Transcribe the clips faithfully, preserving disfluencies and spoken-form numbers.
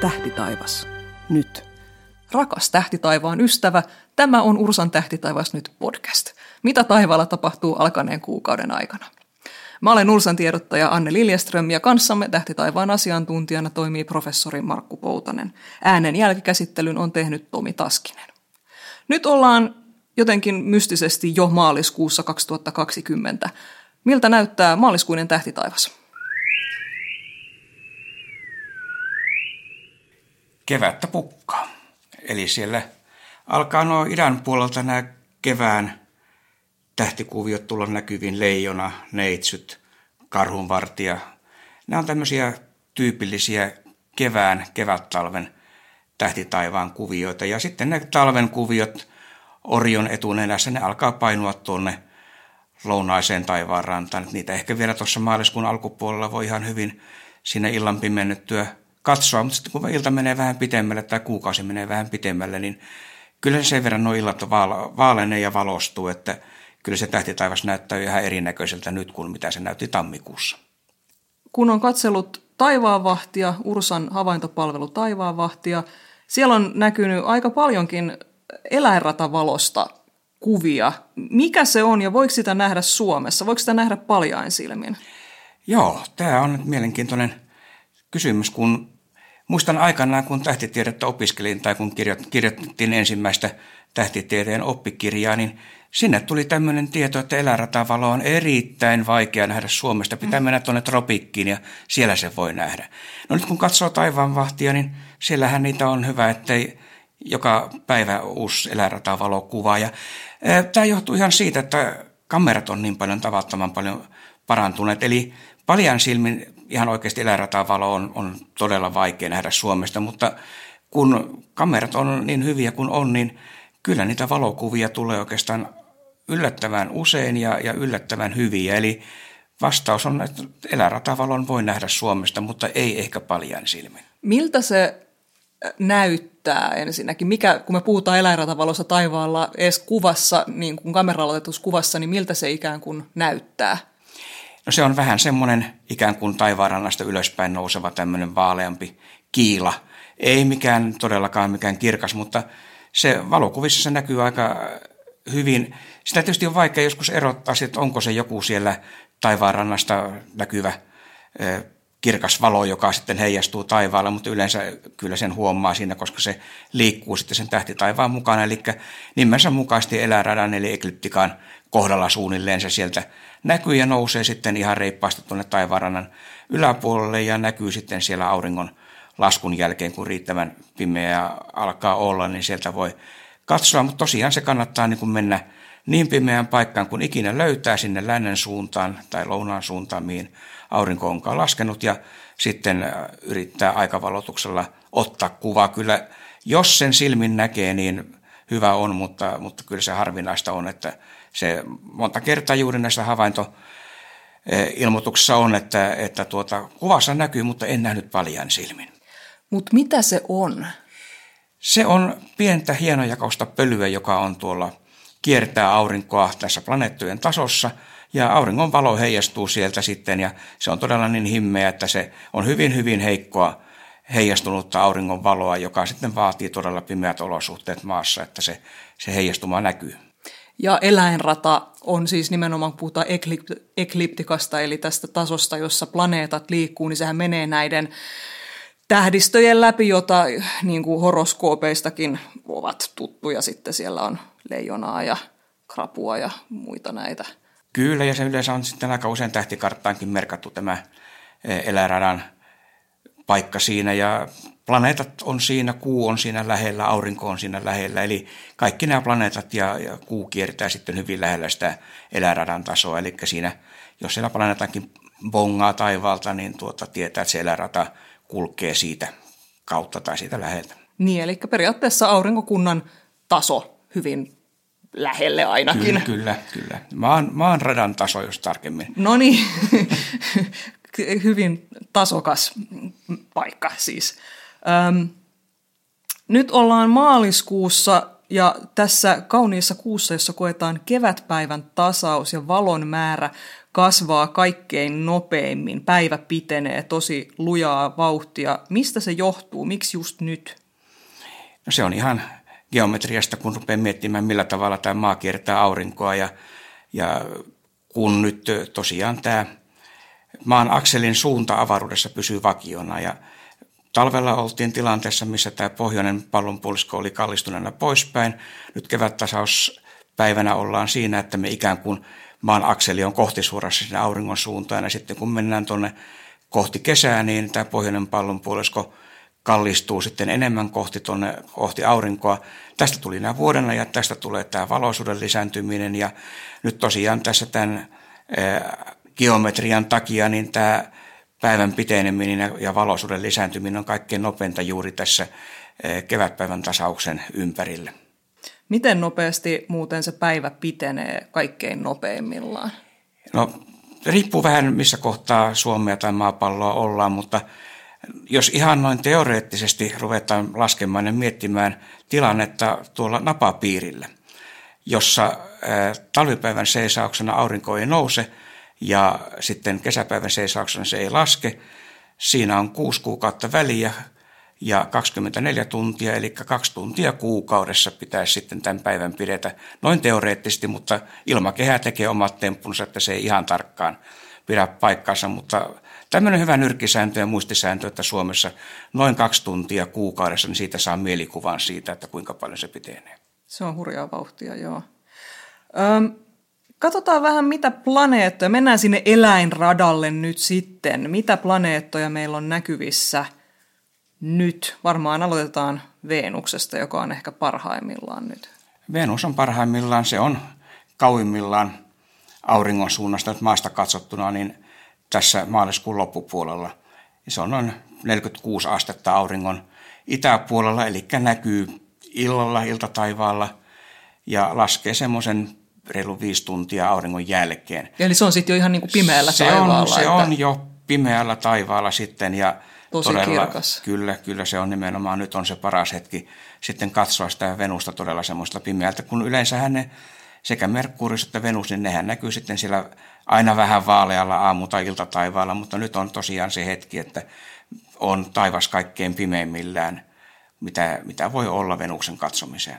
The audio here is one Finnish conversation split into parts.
Tähtitaivas nyt. Rakas tähtitaivaan ystävä, tämä on Ursan tähtitaivas nyt podcast. Mitä taivaalla tapahtuu alkaneen kuukauden aikana? Mä olen Ursan tiedottaja Anne Liljeström ja kanssamme tähtitaivaan asiantuntijana toimii professori Markku Poutanen. Äänen jälkikäsittelyn on tehnyt Tomi Taskinen. Nyt ollaan jotenkin mystisesti jo maaliskuussa kaksituhattakaksikymmentä. Miltä näyttää maaliskuinen tähtitaivas? Kevättä pukkaa. Eli siellä alkaa nuo idän puolelta nämä kevään tähtikuviot tulla näkyviin, leijona, neitsyt, karhunvartija. Nämä on tämmöisiä tyypillisiä kevään, kevättalven tähtitaivaan kuvioita. Ja sitten ne talven kuviot Orion etunenässä, ne alkaa painua tuonne lounaiseen taivaan rantaan. Niitä ehkä vielä tuossa maaliskuun alkupuolella voi ihan hyvin sinne illan pimennyttyä katsoa, mutta sitten kun ilta menee vähän pitemmälle tai kuukausi menee vähän pitemmälle, niin kyllä sen verran nuo illat vaalenee ja valostuu, että kyllä se tähtitaivas näyttää ihan erinäköiseltä nyt kuin mitä se näytti tammikuussa. Kun on katsellut Taivaanvahtia, Ursan havaintopalvelu Taivaanvahtia, siellä on näkynyt aika paljonkin eläinratavalosta kuvia. Mikä se on ja voiko sitä nähdä Suomessa? Voiko sitä nähdä paljain silmin? Joo, tämä on mielenkiintoinen kysymys, kun muistan aikanaan, kun tähtitiedettä opiskelin tai kun kirjoitettiin ensimmäistä tähtitieteen oppikirjaa, niin sinne tuli tämmöinen tieto, että eläinratavalo on erittäin vaikea nähdä Suomesta. Pitää mennä tuonne tropikkiin ja siellä se voi nähdä. No nyt kun katsoo Taivaanvahtia, niin siellähän niitä on hyvä, ettei joka päivä uusi eläinratavalo kuvaa. Ja tämä johtuu ihan siitä, että kamerat on niin paljon tavattoman paljon parantuneet, eli paljain silmin ihan oikeasti eläinratavalo on, on todella vaikea nähdä Suomesta, mutta kun kamerat on niin hyviä kuin on, niin kyllä niitä valokuvia tulee oikeastaan yllättävän usein ja, ja yllättävän hyviä. Eli vastaus on, että eläinratavalon voi nähdä Suomesta, mutta ei ehkä paljain silmin. Miltä se näyttää ensinnäkin? Mikä, kun me puhutaan eläinratavalosta taivaalla edes kuvassa, niin kuin kameralla otetussa kuvassa, niin miltä se ikään kuin näyttää? No se on vähän semmoinen ikään kuin taivaanrannasta ylöspäin nouseva tämmöinen vaaleampi kiila. Ei mikään todellakaan mikään kirkas, mutta se valokuvissa se näkyy aika hyvin. Sitä tietysti on vaikea joskus erottaa, että onko se joku siellä taivaanrannasta näkyvä kirkas valo, joka sitten heijastuu taivaalla, mutta yleensä kyllä sen huomaa siinä, koska se liikkuu sitten sen tähtitaivaan mukana. Eli nimensä mukaisesti eläinradan eli ekliptikan kohdalla suunnilleen se sieltä näkyy ja nousee sitten ihan reippaasti tuonne taivaanrannan yläpuolelle ja näkyy sitten siellä auringon laskun jälkeen, kun riittävän pimeää alkaa olla, niin sieltä voi katsoa. Mutta tosiaan se kannattaa niin kuin mennä niin pimeään paikkaan, kun ikinä löytää sinne lännen suuntaan tai lounaan suuntaan, mihin aurinko onkaan laskenut, ja sitten yrittää aikavalotuksella ottaa kuvaa. Kyllä jos sen silmin näkee, niin hyvä on, mutta, mutta kyllä se harvinaista on, että se monta kertaa juuri näissä havaintoilmoituksissa on, että, että tuota, kuvassa näkyy, mutta en nähnyt paljain silmin. Mutta mitä se on? Se on pientä hienojakausta pölyä, joka on tuolla, kiertää aurinkoa tässä planeettojen tasossa, ja auringon valo heijastuu sieltä sitten, ja se on todella niin himmeä, että se on hyvin, hyvin heikkoa heijastunutta auringon valoa, joka sitten vaatii todella pimeät olosuhteet maassa, että se, se heijastuma näkyy. Ja eläinrata on siis nimenomaan, kun puhutaan ekliptikasta, eli tästä tasosta, jossa planeetat liikkuu, niin sehän menee näiden tähdistöjen läpi, jota niin kuin horoskoopeistakin ovat tuttuja. Sitten siellä on leijonaa ja krapua ja muita näitä. Kyllä, ja se yleensä on sitten aika usein tähtikarttaankin merkattu tämä eläinradan paikka siinä, ja planeetat on siinä, kuu on siinä lähellä, aurinko on siinä lähellä, eli kaikki nämä planeetat ja, ja kuu kiertää sitten hyvin lähellä sitä eläinradan tasoa, eli siinä, jos siellä planeetankin bongaa taivaalta, niin tuota, tietää, että se eläinrata kulkee siitä kautta tai siitä läheltä. Niin, eli periaatteessa aurinkokunnan taso hyvin lähelle ainakin. Kyllä, kyllä. kyllä. Maan, maanradan taso, jos tarkemmin. No niin, hyvin tasokas paikka siis. Öm, nyt ollaan maaliskuussa ja tässä kauniissa kuussa, jossa koetaan kevätpäivän tasaus ja valon määrä, kasvaa kaikkein nopeimmin, päivä pitenee tosi lujaa vauhtia. Mistä se johtuu, miksi just nyt? No se on ihan geometriasta, kun rupeaa miettimään, millä tavalla tämä maa kiertää aurinkoa ja, ja kun nyt tosiaan tämä maan akselin suunta avaruudessa pysyy vakiona ja talvella oltiin tilanteessa, missä tämä pohjoinen pallonpuolisko oli kallistuneena poispäin. Nyt kevättasauspäivänä ollaan siinä, että me ikään kuin maan akseli on kohti suorassa siinä auringon suuntaan. Ja sitten kun mennään tuonne kohti kesää, niin tämä pohjoinen pallonpuolisko kallistuu sitten enemmän kohti, tuonne, kohti aurinkoa. Tästä tuli nämä vuodenajat ja tästä tulee tämä valoisuuden lisääntyminen. Ja nyt tosiaan tässä tämän ää, geometrian takia niin tämä päivän piteneminen ja valoisuuden lisääntyminen on kaikkein nopeinta juuri tässä kevätpäivän tasauksen ympärillä. Miten nopeasti muuten se päivä pitenee kaikkein nopeimmillaan? No riippuu vähän missä kohtaa Suomea tai maapalloa ollaan, mutta jos ihan noin teoreettisesti ruvetaan laskemaan ja miettimään tilannetta tuolla napapiirillä, jossa talvipäivän seisauksena aurinko ei nouse, ja sitten kesäpäivän seisauksena se ei laske. Siinä on kuusi kuukautta väliä ja kaksikymmentäneljä tuntia, eli kaksi tuntia kuukaudessa pitäisi sitten tämän päivän pidetä. Noin teoreettisesti, mutta ilmakehä tekee omat temppunsa, että se ei ihan tarkkaan pidä paikkaansa. Mutta tämmöinen hyvä nyrkkisääntö ja muistisääntö, että Suomessa noin kaksi tuntia kuukaudessa, niin siitä saa mielikuvan siitä, että kuinka paljon se pitenee. Se on hurjaa vauhtia, joo. Öm. Katsotaan vähän, mitä planeettoja, mennään sinne eläinradalle nyt sitten. Mitä planeettoja meillä on näkyvissä nyt? Varmaan aloitetaan Venuksesta, joka on ehkä parhaimmillaan nyt. Venus on parhaimmillaan, se on kauimmillaan auringon suunnasta maasta katsottuna, niin tässä maaliskuun loppupuolella. Se on noin neljäkymmentäkuusi astetta auringon itäpuolella, eli näkyy illalla, iltataivaalla ja laskee semmoisen reilu viisi tuntia auringon jälkeen. Eli se on sitten jo ihan niin kuin pimeällä se taivaalla. On, se että... on jo pimeällä taivaalla sitten ja tosi todella, kirkas. Kyllä, kyllä se on nimenomaan, nyt on se paras hetki sitten katsoa sitä Venusta todella semmoista pimeältä, kun yleensähän ne sekä Merkurius että Venus, niin nehän näkyy sitten siellä aina vähän vaalealla aamu- tai iltataivaalla, mutta nyt on tosiaan se hetki, että on taivas kaikkein pimeimmillään, mitä, mitä voi olla Venuksen katsomiseen.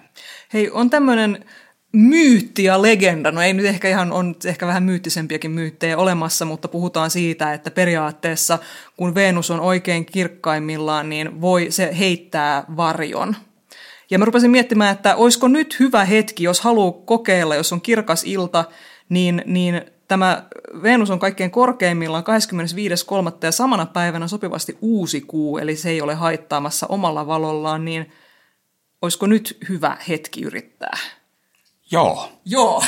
Hei, on tämmöinen... myytti ja legenda, no ei nyt ehkä ihan, on ehkä vähän myyttisempiäkin myyttejä olemassa, mutta puhutaan siitä, että periaatteessa kun Venus on oikein kirkkaimmillaan, niin voi se heittää varjon. Ja mä rupesin miettimään, että olisiko nyt hyvä hetki, jos haluaa kokeilla, jos on kirkas ilta, niin, niin tämä Venus on kaikkein korkeimmillaan kahdeskymmenesviides kolmatta ja samana päivänä sopivasti uusi kuu, eli se ei ole haittaamassa omalla valollaan, niin olisiko nyt hyvä hetki yrittää? Joo. Joo.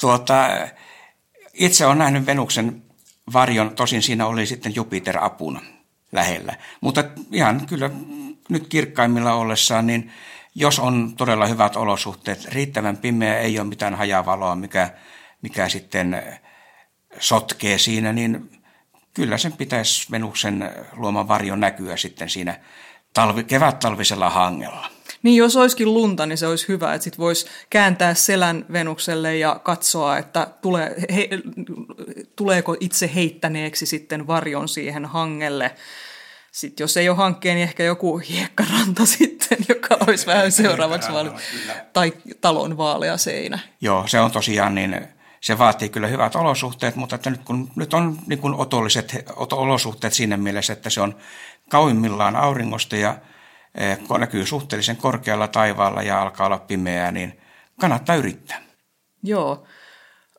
tuota, itse olen nähnyt Venuksen varjon, tosin siinä oli sitten Jupiter apuna lähellä. Mutta ihan kyllä nyt kirkkaimmilla ollessaan, niin jos on todella hyvät olosuhteet, riittävän pimeä, ei ole mitään hajavaloa, mikä, mikä sitten sotkee siinä, niin kyllä sen pitäisi Venuksen luoman varjon näkyä sitten siinä talvi, kevättalvisella hangella. Niin, jos olisikin lunta, niin se olisi hyvä, että sitten voisi kääntää selän Venukselle ja katsoa, että tule, he, tuleeko itse heittäneeksi sitten varjon siihen hangelle. Sitten jos ei ole hankkeen, niin ehkä joku hiekkaranta sitten, joka olisi vähän seuraavaksi vaali- tai talon vaalea seinä. Joo, se on tosiaan niin, se vaatii kyllä hyvät olosuhteet, mutta että nyt, kun, nyt on niin kuin otolliset olosuhteet siinä mielessä, että se on kauimmillaan auringosta ja kun näkyy suhteellisen korkealla taivaalla ja alkaa olla pimeää, niin kannattaa yrittää. Joo.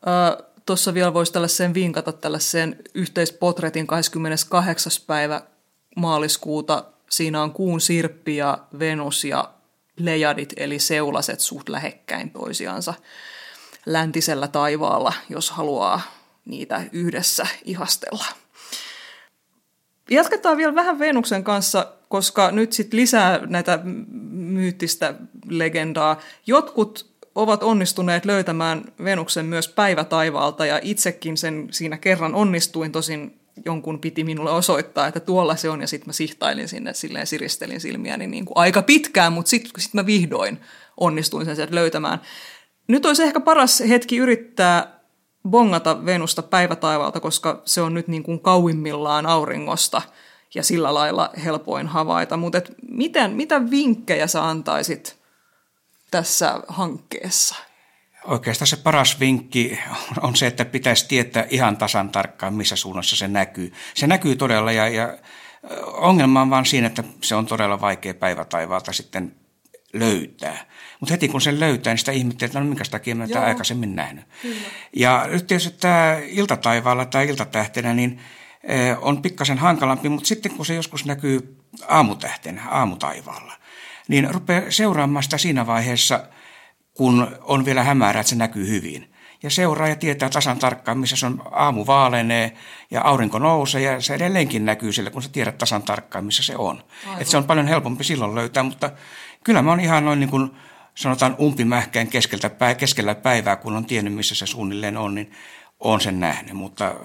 Äh, Tuossa vielä voisi tällaiseen vinkata tällaiseen yhteispotretin kahdeskymmeneskahdeksas päivä maaliskuuta. Siinä on kuun sirppi ja Venus ja Plejadit, eli seulaset suht lähekkäin toisiansa läntisellä taivaalla, jos haluaa niitä yhdessä ihastella. Jatketaan vielä vähän Venuksen kanssa, koska nyt sitten lisää näitä myyttistä legendaa. Jotkut ovat onnistuneet löytämään Venuksen myös päivätaivaalta ja itsekin sen siinä kerran onnistuin, tosin jonkun piti minulle osoittaa, että tuolla se on ja sitten mä sihtailin sinne, silleen siristelin silmiäni niin kuin aika pitkään, mutta sitten sit mä vihdoin onnistuin sen sieltä löytämään. Nyt olisi ehkä paras hetki yrittää bongata Venusta päivätaivaalta, koska se on nyt niin kuin kauimmillaan auringosta ja sillä lailla helpoin havaita. Mutta miten, mitä vinkkejä sä antaisit tässä hankkeessa? Oikeastaan se paras vinkki on se, että pitäisi tietää ihan tasan tarkkaan, missä suunnassa se näkyy. Se näkyy todella ja, ja ongelma on vaan siinä, että se on todella vaikea päivätaivaalta sitten löytää. Mutta heti kun sen löytää, niin sitä ihmettelee, että no minkä takia mä tämän aikaisemmin nähnyt. Kyllä. Ja nyt tietysti tämä iltataivaalla tai iltatähtenä niin on pikkasen hankalampi, mutta sitten kun se joskus näkyy aamutähtenä, aamutaivaalla, niin rupeaa seuraamaan sitä siinä vaiheessa, kun on vielä hämärää, että se näkyy hyvin. Ja seuraa ja tietää tasan tarkkaan, missä se on aamu vaalenee ja aurinko nousee ja se edelleenkin näkyy sillä, kun sä tiedät tasan tarkkaan, missä se on. Että se on paljon helpompi silloin löytää, mutta kyllä mä oon ihan noin niin kuin sanotaan umpimähkään keskeltä, keskellä päivää, kun on tiennyt, missä se suunnilleen on, niin oon sen nähnyt. Mutta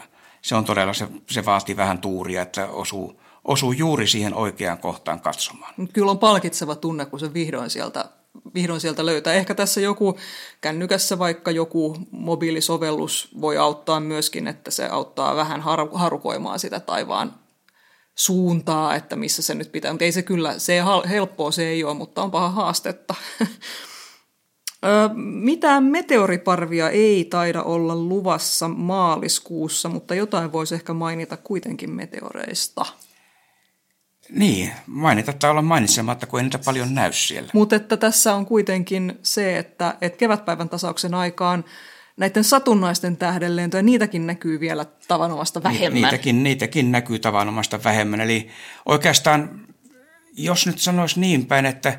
se on todella, se, se vaatii vähän tuuria, että osuu, osuu juuri siihen oikeaan kohtaan katsomaan. Kyllä on palkitseva tunne, kun se vihdoin sieltä Vihdoin sieltä löytää. Ehkä tässä joku kännykässä vaikka joku mobiilisovellus voi auttaa myöskin, että se auttaa vähän harukoimaan sitä taivaan suuntaa, että missä se nyt pitää. Mutta ei se kyllä, se ei helppoa se ei ole, mutta on paha haastetta. Mitään meteoriparvia ei taida olla luvassa maaliskuussa, mutta jotain voisi ehkä mainita kuitenkin meteoreista. Niin, mainita tai olla mainitsematta, kun ei niitä paljon näy siellä. Mutta että tässä on kuitenkin se, että, että kevätpäivän tasauksen aikaan näiden satunnaisten tähdenlentoja, niitäkin näkyy vielä tavanomaista vähemmän. Ni, niitäkin, niitäkin näkyy tavanomaista vähemmän. Eli oikeastaan, jos nyt sanoisi niin päin, että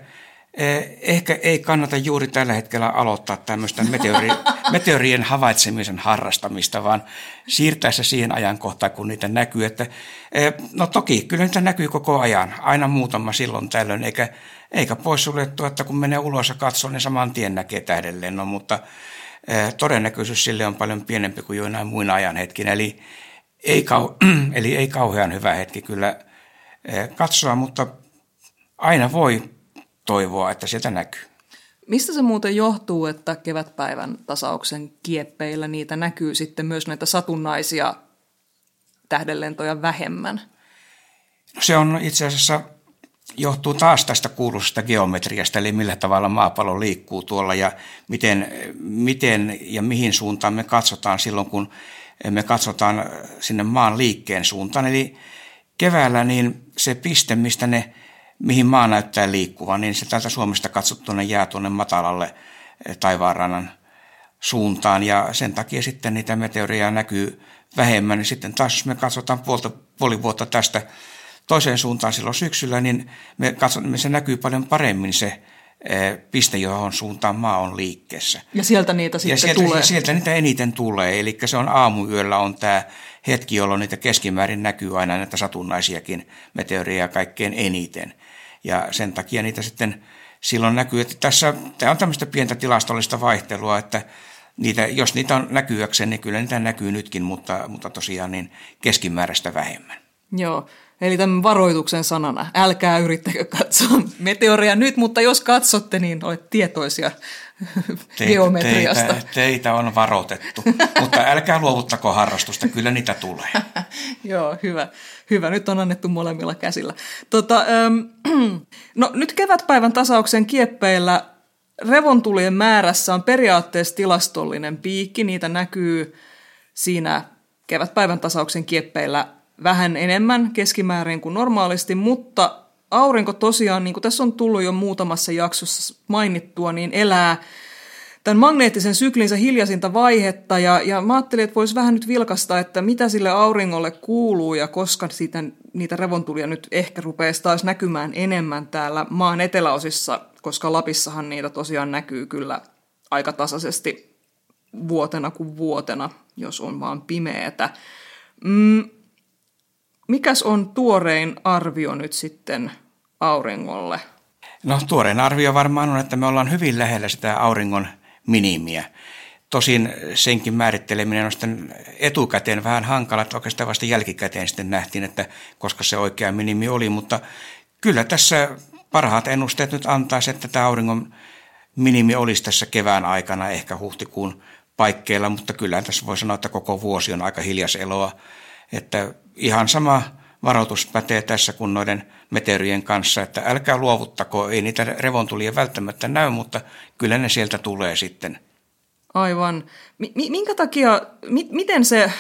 eh, ehkä ei kannata juuri tällä hetkellä aloittaa tämmöistä meteori, meteorien havaitsemisen harrastamista, vaan siirtää se siihen ajankohtaan, kun niitä näkyy. Että, no toki, kyllä niitä näkyy koko ajan, aina muutama silloin tällöin, eikä, eikä poissuljettua, että kun menee ulos ja katsoo, niin saman tien näkee tähdenlennon, mutta eh, todennäköisyys sille on paljon pienempi kuin joinain muina ajanhetkinä, eli ei, kau- eli ei kauhean hyvä hetki kyllä eh, katsoa, mutta aina voi toivoa, että sieltä näkyy. Mistä se muuten johtuu, että kevätpäivän tasauksen kieppeillä niitä näkyy sitten myös näitä satunnaisia tähdenlentoja vähemmän? No se on itse asiassa, johtuu taas tästä kuuluisesta geometriasta, eli millä tavalla maapallo liikkuu tuolla ja miten, miten ja mihin suuntaan me katsotaan silloin, kun me katsotaan sinne maan liikkeen suuntaan. Eli keväällä niin se piste, mistä ne mihin maa näyttää liikkuvan, niin se täältä Suomesta katsottuna jää tuonne matalalle taivaanrannan suuntaan ja sen takia sitten niitä meteoreja näkyy vähemmän. Ja sitten taas jos me katsotaan puolta, puoli vuotta tästä toiseen suuntaan silloin syksyllä, niin me katsotaan, se näkyy paljon paremmin se piste, johon suuntaan maa on liikkeessä. Ja sieltä niitä sitten ja sieltä, tulee. Sieltä niitä eniten tulee, eli se on aamuyöllä on tämä hetki, jolloin niitä keskimäärin näkyy aina näitä satunnaisiakin meteoreja kaikkein eniten. Ja sen takia niitä sitten silloin näkyy, että tässä tämä on tämmöistä pientä tilastollista vaihtelua, että niitä, jos niitä on näkyäkseen, niin kyllä niitä näkyy nytkin, mutta, mutta tosiaan niin keskimääräistä vähemmän. Joo, eli tämän varoituksen sanana, älkää yrittäkö katsoa meteoria nyt, mutta jos katsotte, niin olet tietoisia teitä, geometriasta. Teitä, teitä on varoitettu, mutta älkää luovuttako harrastusta, kyllä niitä tulee. Joo, hyvä. Hyvä, nyt on annettu molemmilla käsillä. Tota, ähm, no, nyt kevätpäivän tasauksen kieppeillä revontulien määrässä on periaatteessa tilastollinen piikki. Niitä näkyy siinä kevätpäivän tasauksen kieppeillä vähän enemmän keskimäärin kuin normaalisti, mutta aurinko tosiaan, niin kuin tässä on tullut jo muutamassa jaksossa mainittua, niin elää tämän magneettisen syklinsä hiljaisinta vaihetta. Ja, ja mä ajattelin, että voisi vähän nyt vilkaista, että mitä sille auringolle kuuluu ja koska siitä, niitä revontulia nyt ehkä rupeaisi taas näkymään enemmän täällä maan eteläosissa, koska Lapissahan niitä tosiaan näkyy kyllä aika tasaisesti vuotena kuin vuotena, jos on vaan pimeätä. Mm. Mikäs on tuorein arvio nyt sitten auringolle? No tuorein arvio varmaan on, että me ollaan hyvin lähellä sitä auringon minimiä. Tosin senkin määritteleminen on sitten etukäteen vähän hankala, että oikeastaan vasta jälkikäteen sitten nähtiin, että koska se oikea minimi oli. Mutta kyllä tässä parhaat ennusteet nyt antaisi, että tämä auringon minimi olisi tässä kevään aikana, ehkä huhtikuun paikkeilla, mutta kyllä tässä voi sanoa, että koko vuosi on aika hiljaiseloa. Että ihan sama varoitus pätee tässä kuin noiden meteorien kanssa, että älkää luovuttako, ei niitä revontulia välttämättä näy, mutta kyllä ne sieltä tulee sitten. Aivan. M- minkä takia, m- miten se...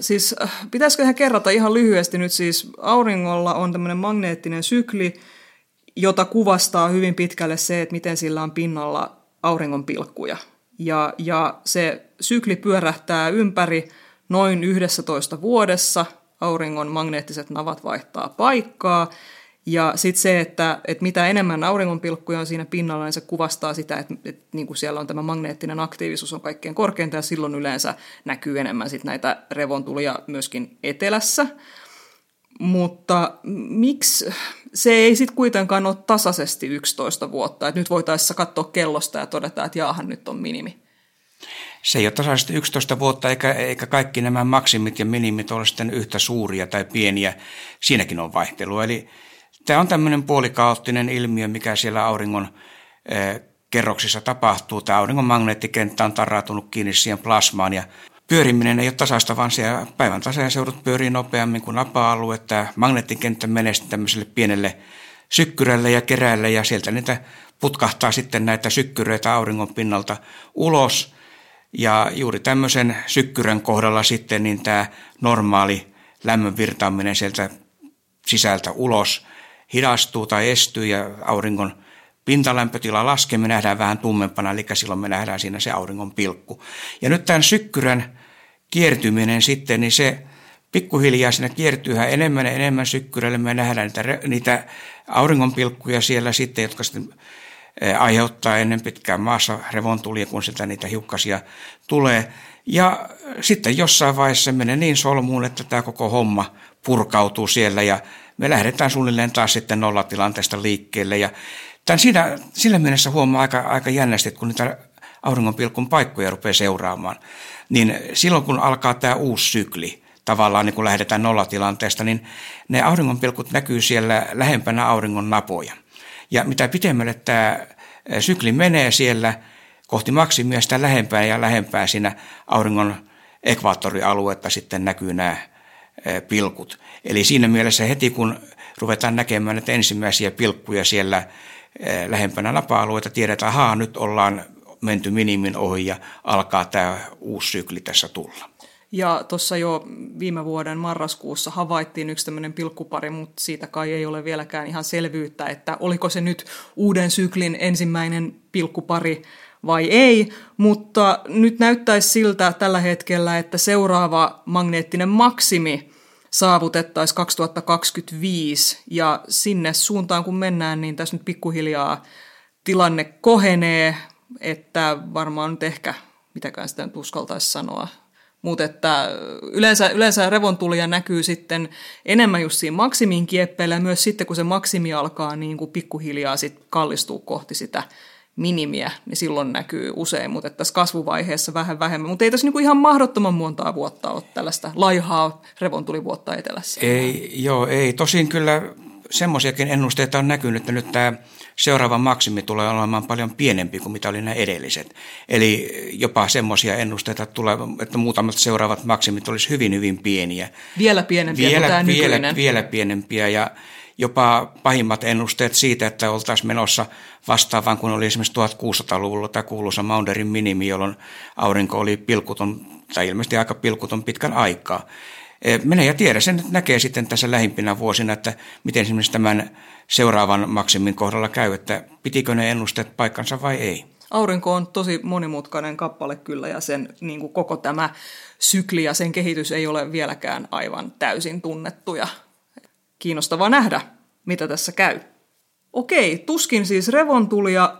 Siis pitäisiköhän kerrata ihan lyhyesti nyt, siis auringolla on tämmöinen magneettinen sykli, jota kuvastaa hyvin pitkälle se, että miten sillä on pinnalla auringonpilkkuja. Ja, ja se sykli pyörähtää ympäri noin yhdessätoista vuodessa, auringon magneettiset navat vaihtaa paikkaa. Ja sitten se, että, että mitä enemmän auringonpilkkuja on siinä pinnalla, niin se kuvastaa sitä, että, että niin kuin siellä on tämä magneettinen aktiivisuus on kaikkein korkeinta, ja silloin yleensä näkyy enemmän sit näitä revontulia myöskin etelässä. Mutta miksi se ei sitten kuitenkaan ole tasaisesti yksitoista vuotta? Et nyt voitaisiin katsoa kellosta ja todeta, että jaahan, nyt on minimi. Se ei ole tasaisesti yksitoista vuotta, eikä, eikä kaikki nämä maksimit ja minimit ole sitten yhtä suuria tai pieniä. Siinäkin on vaihtelua, eli tämä on tämmöinen puolikaoottinen ilmiö, mikä siellä auringon eh, kerroksissa tapahtuu. Tämä auringon magneettikenttä on tarrautunut kiinni siihen plasmaan, ja pyöriminen ei ole tasaista, vaan siellä päivän tasajan seudut pyörii nopeammin kuin napa-alue. Tämä magneettikenttä menestyy tämmöiselle pienelle sykkyrälle ja kerälle, ja sieltä niitä putkahtaa sitten näitä sykkyröitä auringon pinnalta ulos. Ja juuri tämmöisen sykkyrän kohdalla sitten niin tämä normaali lämmön virtaaminen sieltä sisältä ulos hidastuu tai estyy, ja auringon pintalämpötila laskee, me nähdään vähän tummempana, eli silloin me nähdään siinä se auringon pilkku. Ja nyt tämän sykkyrän kiertyminen sitten, niin se pikkuhiljaa siinä kiertyyhän enemmän ja enemmän sykkyrälle, me nähdään niitä, niitä auringon pilkkuja siellä sitten, jotka sitten aiheuttaa ennen pitkään maassa revontulia, kun sieltä niitä hiukkasia tulee. Ja sitten jossain vaiheessa menee niin solmuun, että tämä koko homma purkautuu siellä, ja me lähdetään suunnilleen taas sitten nollatilanteesta liikkeelle, ja tämän siinä, sillä mielessä huomaa aika, aika jännästi, että kun niitä auringonpilkun paikkoja rupeaa seuraamaan, niin silloin kun alkaa tämä uusi sykli, tavallaan niin kun lähdetään nollatilanteesta, niin ne auringonpilkut näkyy siellä lähempänä auringon napoja. Ja mitä pitemmälle tämä sykli menee siellä kohti maksimia, sitä lähempää ja lähempää siinä auringon ekvaattorialuetta sitten näkyy nämä pilkut. Eli siinä mielessä heti kun ruvetaan näkemään, että ensimmäisiä pilkkuja siellä lähempänä napa-alueita, tiedetään, että ahaa, nyt ollaan menty minimin ohi ja alkaa tämä uusi sykli tässä tulla. Ja tuossa jo viime vuoden marraskuussa havaittiin yksi tämmöinen pilkkupari, mutta siitä kai ei ole vieläkään ihan selvyyttä, että oliko se nyt uuden syklin ensimmäinen pilkkupari vai ei, mutta nyt näyttäisi siltä tällä hetkellä, että seuraava magneettinen maksimi saavutettaisiin kaksituhattakaksikymmentäviisi, ja sinne suuntaan kun mennään, niin tässä nyt pikkuhiljaa tilanne kohenee, että varmaan nyt ehkä, mitäkään sitä nyt uskaltaisi sanoa, mutta että yleensä, yleensä revontulia näkyy sitten enemmän just siinä maksimin kieppeillä, ja myös sitten kun se maksimi alkaa niin kuin pikkuhiljaa sit kallistua kohti sitä minimiä, niin silloin näkyy usein, mutta tässä kasvuvaiheessa vähän vähemmän. Mutta ei tässä niinku ihan mahdottoman montaa vuotta ole tällaista laihaa revontulivuotta etelässä. Ei, joo, ei. Tosin kyllä semmoisiakin ennusteita on näkynyt, että nyt tämä seuraava maksimi tulee olemaan paljon pienempi kuin mitä oli nämä edelliset. Eli jopa semmoisia ennusteita tulee, että muutamat seuraavat maksimit olisi hyvin, hyvin pieniä. Vielä pienempiä vielä, kuin tämä vielä, nykyinen. Vielä pienempiä, ja jopa pahimmat ennusteet siitä, että oltaisiin menossa vastaavaan, kun oli esimerkiksi tuhatkuusisataaluvulla tämä kuuluisa Maunderin minimi, jolloin aurinko oli pilkuton, tai ilmeisesti aika pilkuton pitkän aikaa. Menee ja tiedä, sen näkee sitten tässä lähimpinä vuosina, että miten esimerkiksi tämän seuraavan maksimin kohdalla käy, että pitikö ne ennusteet paikkansa vai ei. Aurinko on tosi monimutkainen kappale kyllä, ja sen niin kuin koko tämä sykli ja sen kehitys ei ole vieläkään aivan täysin tunnettuja. Kiinnostavaa nähdä, mitä tässä käy. Okei, tuskin siis revontulia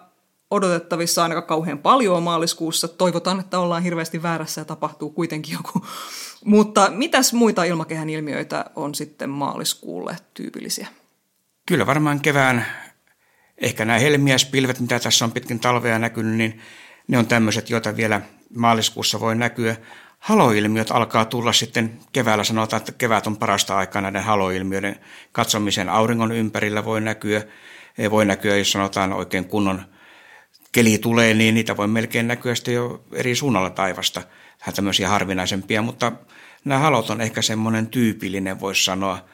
odotettavissa ainakaan kauhean paljon maaliskuussa. Toivotaan, että ollaan hirveästi väärässä ja tapahtuu kuitenkin joku. Mutta mitäs muita ilmakehän ilmiöitä on sitten maaliskuulle tyypillisiä? Kyllä varmaan kevään, ehkä nämä helmiäispilvet, mitä tässä on pitkin talvea näkynyt, niin ne on tämmöiset, joita vielä maaliskuussa voi näkyä. Haloilmiöt alkaa tulla sitten keväällä, sanotaan, että kevät on parasta aikaa näiden haloilmiöiden katsomisen. Auringon ympärillä voi näkyä, voi näkyä, jos sanotaan oikein kunnon keli tulee, niin niitä voi melkein näkyä sitten jo eri suunnalla taivasta. Vähän tämmöisiä harvinaisempia, mutta nämä halot on ehkä semmoinen tyypillinen, voisi sanoa,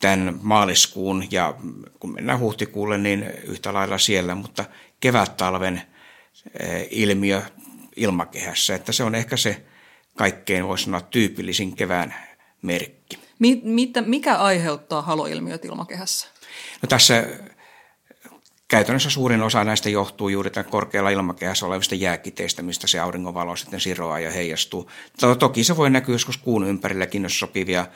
tämän maaliskuun ja kun mennään huhtikuulle, niin yhtä lailla siellä, mutta kevät-talven ilmiö ilmakehässä, että se on ehkä se kaikkein, voisi sanoa, tyypillisin kevään merkki. Mitä, mikä aiheuttaa haloilmiöt ilmakehässä? No tässä käytännössä suurin osa näistä johtuu juuri tämän korkealla ilmakehässä olevista jääkiteistä, mistä se auringonvalo sitten siroaa ja heijastuu. Toki se voi näkyä joskus kuun ympärilläkin, jos sopivia,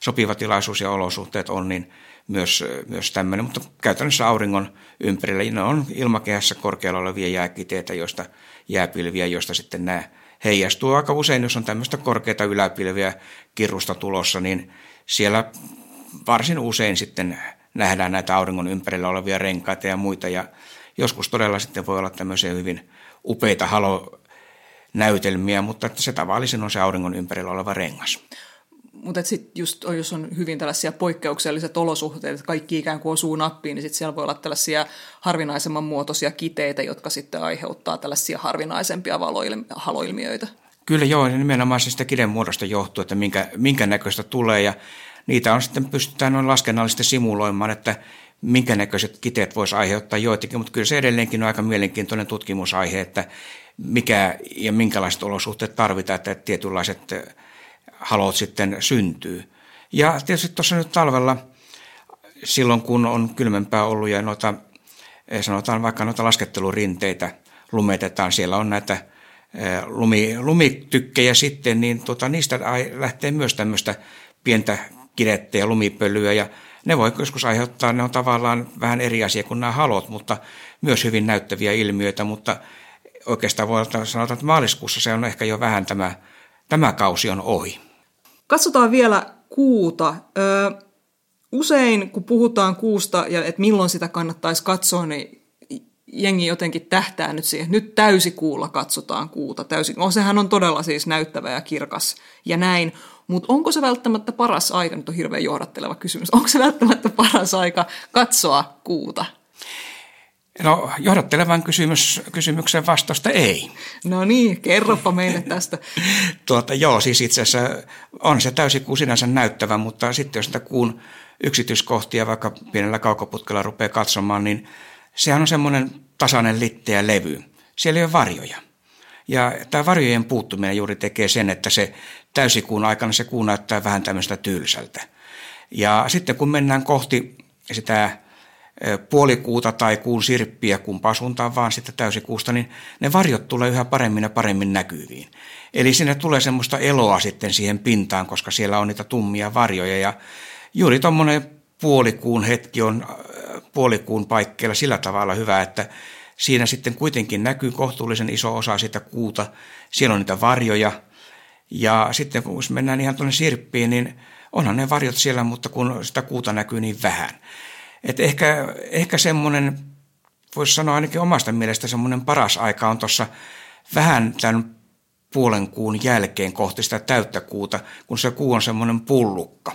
sopiva tilaisuus ja olosuhteet on, niin myös, myös tämmöinen. Mutta käytännössä auringon ympärillä ne on ilmakehässä korkealla olevia jääkiteitä, joista jääpilviä, joista sitten nämä heijastuu aika usein, jos on tämmöistä korkeita yläpilviä kirrusta tulossa, niin siellä varsin usein sitten nähdään näitä auringon ympärillä olevia renkaita ja muita, ja joskus todella sitten voi olla tämmöisiä hyvin upeita halonäytelmiä, mutta että se tavallisin on se auringon ympärillä oleva rengas. Mutta sitten just jos on hyvin tällaisia poikkeukselliset olosuhteet, että kaikki ikään kuin osuu nappiin, niin sitten siellä voi olla tällaisia harvinaisemman muotoisia kiteitä, jotka sitten aiheuttaa tällaisia harvinaisempia valoilmi- haloilmiöitä. Kyllä joo, nimenomaan se sitä kidemuodosta johtuu, että minkä, minkä näköistä tulee, ja niitä on sitten pystytään noin laskennallisesti simuloimaan, että minkä näköiset kiteet voisi aiheuttaa joitakin, mutta kyllä se edelleenkin on aika mielenkiintoinen tutkimusaihe, että mikä ja minkälaiset olosuhteet tarvitaan, että tietynlaiset halot sitten syntyy. Ja tietysti tuossa nyt talvella, silloin kun on kylmempää ollut ja noita, sanotaan vaikka noita laskettelurinteitä lumetetaan, siellä on näitä lumi, lumitykkejä sitten, niin tuota, niistä lähtee myös tämmöistä pientä kidettä ja lumipölyä, ja ne voi joskus aiheuttaa, ne on tavallaan vähän eri asia kuin nämä halot, mutta myös hyvin näyttäviä ilmiöitä, mutta oikeastaan voi sanoa, että maaliskuussa se on ehkä jo vähän tämä, tämä kausi on ohi. Katsotaan vielä kuuta. Ö, usein kun puhutaan kuusta ja että milloin sitä kannattaisi katsoa, niin jengi jotenkin tähtää nyt siihen. Nyt täysikuulla katsotaan kuuta. Täysi, no, sehän on todella siis näyttävä ja kirkas ja näin. Mutta onko se välttämättä paras aika, nyt on hirveän johdatteleva kysymys, onko se välttämättä paras aika katsoa kuuta? No johdattelevan kysymys, kysymyksen vastausta ei. No niin, kerropa meille tästä. tuota, joo, siis itse asiassa on se täysikuu sinänsä näyttävä, mutta sitten jos sitä kuun yksityiskohtia vaikka pienellä kaukoputkella rupeaa katsomaan, niin sehän on semmoinen tasainen litteä levy. Siellä ei ole varjoja. Ja tämä varjojen puuttuminen juuri tekee sen, että se täysikuun aikana se kuu näyttää vähän tämmöistä tylsältä. Ja sitten kun mennään kohti sitä puolikuuta tai kuun sirppiä, kumpaan suuntaan vaan sitten täysikuusta, niin ne varjot tulee yhä paremmin ja paremmin näkyviin. Eli sinne tulee semmoista eloa sitten siihen pintaan, koska siellä on niitä tummia varjoja. Ja juuri tuommoinen puolikuun hetki on puolikuun paikkeilla sillä tavalla hyvä, että siinä sitten kuitenkin näkyy kohtuullisen iso osa siitä kuuta, siellä on niitä varjoja, ja sitten kun mennään ihan tuonne sirppiin, niin onhan ne varjot siellä, mutta kun sitä kuuta näkyy niin vähän. Et ehkä, ehkä semmoinen, voisi sanoa ainakin omasta mielestä, semmoinen paras aika on tuossa vähän tämän puolen kuun jälkeen kohti sitä täyttä kuuta, kun se kuu on semmoinen pullukka.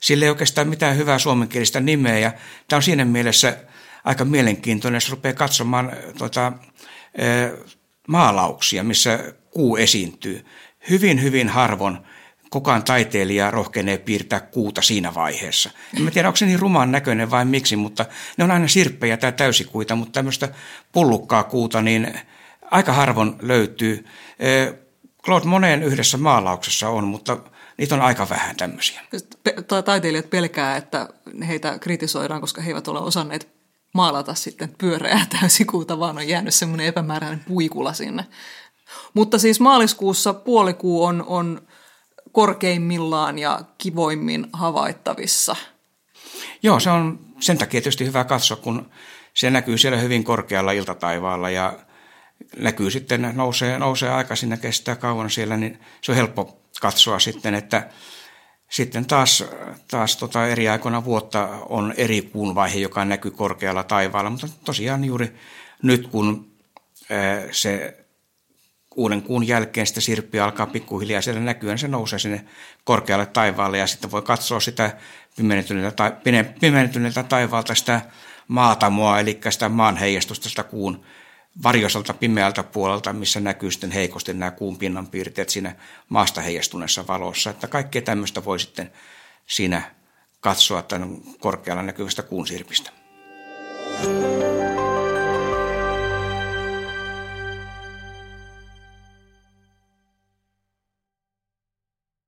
Sillä ei oikeastaan mitään hyvää suomenkielistä nimeä, ja tämä on siinä mielessä aika mielenkiintoinen, jos rupeaa katsomaan tuota, maalauksia, missä kuu esiintyy. Hyvin, hyvin harvoin kukaan taiteilija rohkenee piirtää kuuta siinä vaiheessa. En tiedä, onko se niin ruman näköinen vai miksi, mutta ne on aina sirppejä tai täysikuita, mutta tämmöistä pullukkaa kuuta niin aika harvoin löytyy. Claude Monen yhdessä maalauksessa on, mutta niitä on aika vähän tämmöisiä. Taiteilijat pelkää, että heitä kritisoidaan, koska he eivät ole osanneet maalata sitten pyöreää täysikuuta, vaan on jäänyt semmoinen epämääräinen puikula sinne. Mutta siis maaliskuussa puolikuu on, on korkeimmillaan ja kivoimmin havaittavissa. Joo, se on sen takia tietysti hyvä katsoa, kun se näkyy siellä hyvin korkealla iltataivaalla ja näkyy sitten, nousee, nousee aikaisin ja kestää kauan siellä, niin se on helppo katsoa sitten, että sitten taas, taas tota eri aikoina vuotta on eri kuun vaihe, joka näkyy korkealla taivaalla, mutta tosiaan juuri nyt, kun se uuden kuun jälkeen sitä sirppiä alkaa pikkuhiljaa siellä näkyä, niin se nousee sinne korkealle taivaalle ja sitten voi katsoa sitä pimentyneeltä taivaalta sitä maatamoa, eli sitä maan heijastusta, sitä kuun varjoiselta pimeältä puolelta, missä näkyy sitten heikosti nämä kuun pinnan piirteet siinä maasta heijastuneessa valossa. Että kaikkea tämmöistä voi sitten siinä katsoa tämän korkealla näkyvästä kuun sirpistä.